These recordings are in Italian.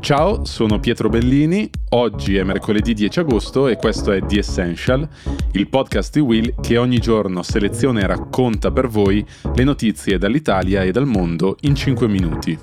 Ciao, sono Pietro Bellini, oggi è mercoledì 10 agosto e questo è The Essential, il podcast di Will che ogni giorno seleziona e racconta per voi le notizie dall'Italia e dal mondo in 5 minuti.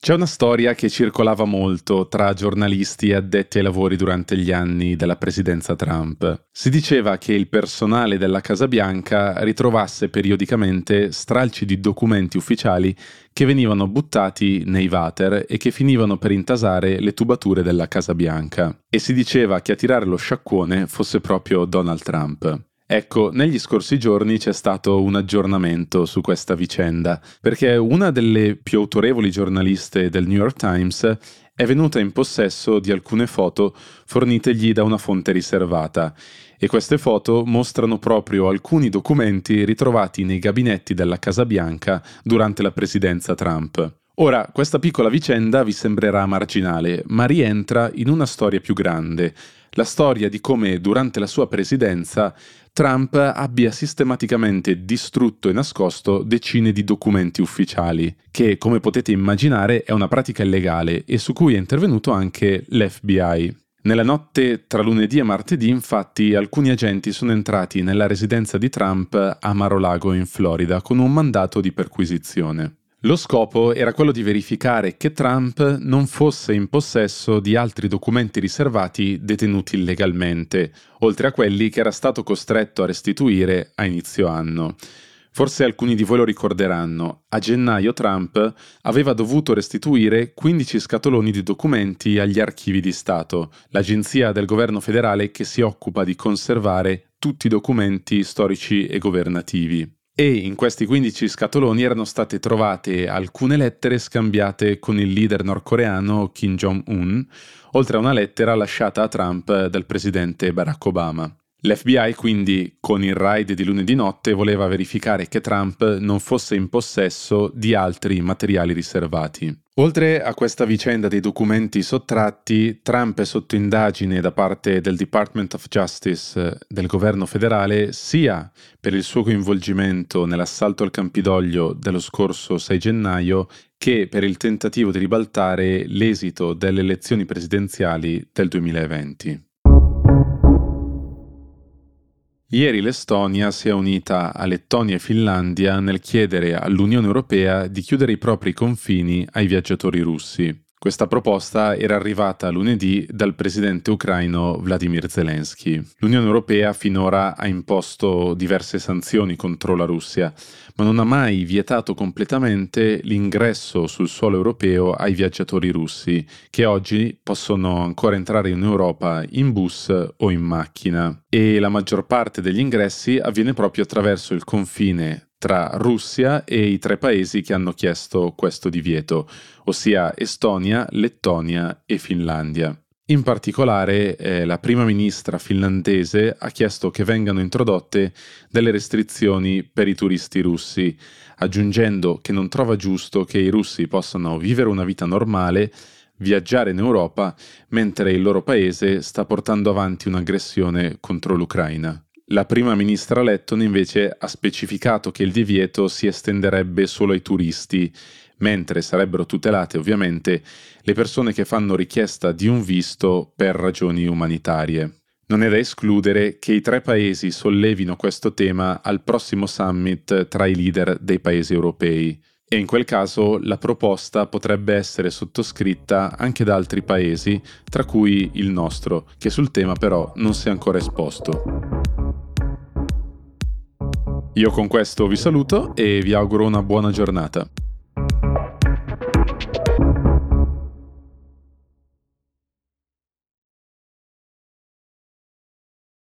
C'è una storia che circolava molto tra giornalisti e addetti ai lavori durante gli anni della presidenza Trump. Si diceva che il personale della Casa Bianca ritrovasse periodicamente stralci di documenti ufficiali che venivano buttati nei water e che finivano per intasare le tubature della Casa Bianca. E si diceva che a tirare lo sciacquone fosse proprio Donald Trump. Ecco, negli scorsi giorni c'è stato un aggiornamento su questa vicenda, perché una delle più autorevoli giornaliste del New York Times è venuta in possesso di alcune foto fornitegli da una fonte riservata, e queste foto mostrano proprio alcuni documenti ritrovati nei gabinetti della Casa Bianca durante la presidenza Trump. Ora, questa piccola vicenda vi sembrerà marginale, ma rientra in una storia più grande, la storia di come durante la sua presidenza Trump abbia sistematicamente distrutto e nascosto decine di documenti ufficiali, che, come potete immaginare, è una pratica illegale e su cui è intervenuto anche l'FBI. Nella notte tra lunedì e martedì, infatti, alcuni agenti sono entrati nella residenza di Trump a Mar-a-Lago in Florida con un mandato di perquisizione. Lo scopo era quello di verificare che Trump non fosse in possesso di altri documenti riservati detenuti illegalmente, oltre a quelli che era stato costretto a restituire a inizio anno. Forse alcuni di voi lo ricorderanno, a gennaio Trump aveva dovuto restituire 15 scatoloni di documenti agli archivi di Stato, l'agenzia del governo federale che si occupa di conservare tutti i documenti storici e governativi. E in questi 15 scatoloni erano state trovate alcune lettere scambiate con il leader nordcoreano Kim Jong-un, oltre a una lettera lasciata a Trump dal presidente Barack Obama. L'FBI quindi, con il raid di lunedì notte, voleva verificare che Trump non fosse in possesso di altri materiali riservati. Oltre a questa vicenda dei documenti sottratti, Trump è sotto indagine da parte del Department of Justice del governo federale sia per il suo coinvolgimento nell'assalto al Campidoglio dello scorso 6 gennaio che per il tentativo di ribaltare l'esito delle elezioni presidenziali del 2020. Ieri l'Estonia si è unita a Lettonia e Finlandia nel chiedere all'Unione Europea di chiudere i propri confini ai viaggiatori russi. Questa proposta era arrivata lunedì dal presidente ucraino Vladimir Zelensky. L'Unione Europea finora ha imposto diverse sanzioni contro la Russia, ma non ha mai vietato completamente l'ingresso sul suolo europeo ai viaggiatori russi, che oggi possono ancora entrare in Europa in bus o in macchina. E la maggior parte degli ingressi avviene proprio attraverso il confine tra Russia e i 3 paesi che hanno chiesto questo divieto, ossia Estonia, Lettonia e Finlandia. In particolare, la prima ministra finlandese ha chiesto che vengano introdotte delle restrizioni per i turisti russi, aggiungendo che non trova giusto che i russi possano vivere una vita normale, viaggiare in Europa, mentre il loro paese sta portando avanti un'aggressione contro l'Ucraina. La prima ministra lettone invece ha specificato che il divieto si estenderebbe solo ai turisti, mentre sarebbero tutelate ovviamente le persone che fanno richiesta di un visto per ragioni umanitarie. Non è da escludere che i 3 paesi sollevino questo tema al prossimo summit tra i leader dei paesi europei. E in quel caso la proposta potrebbe essere sottoscritta anche da altri paesi, tra cui il nostro, che sul tema però non si è ancora esposto. Io con questo vi saluto e vi auguro una buona giornata.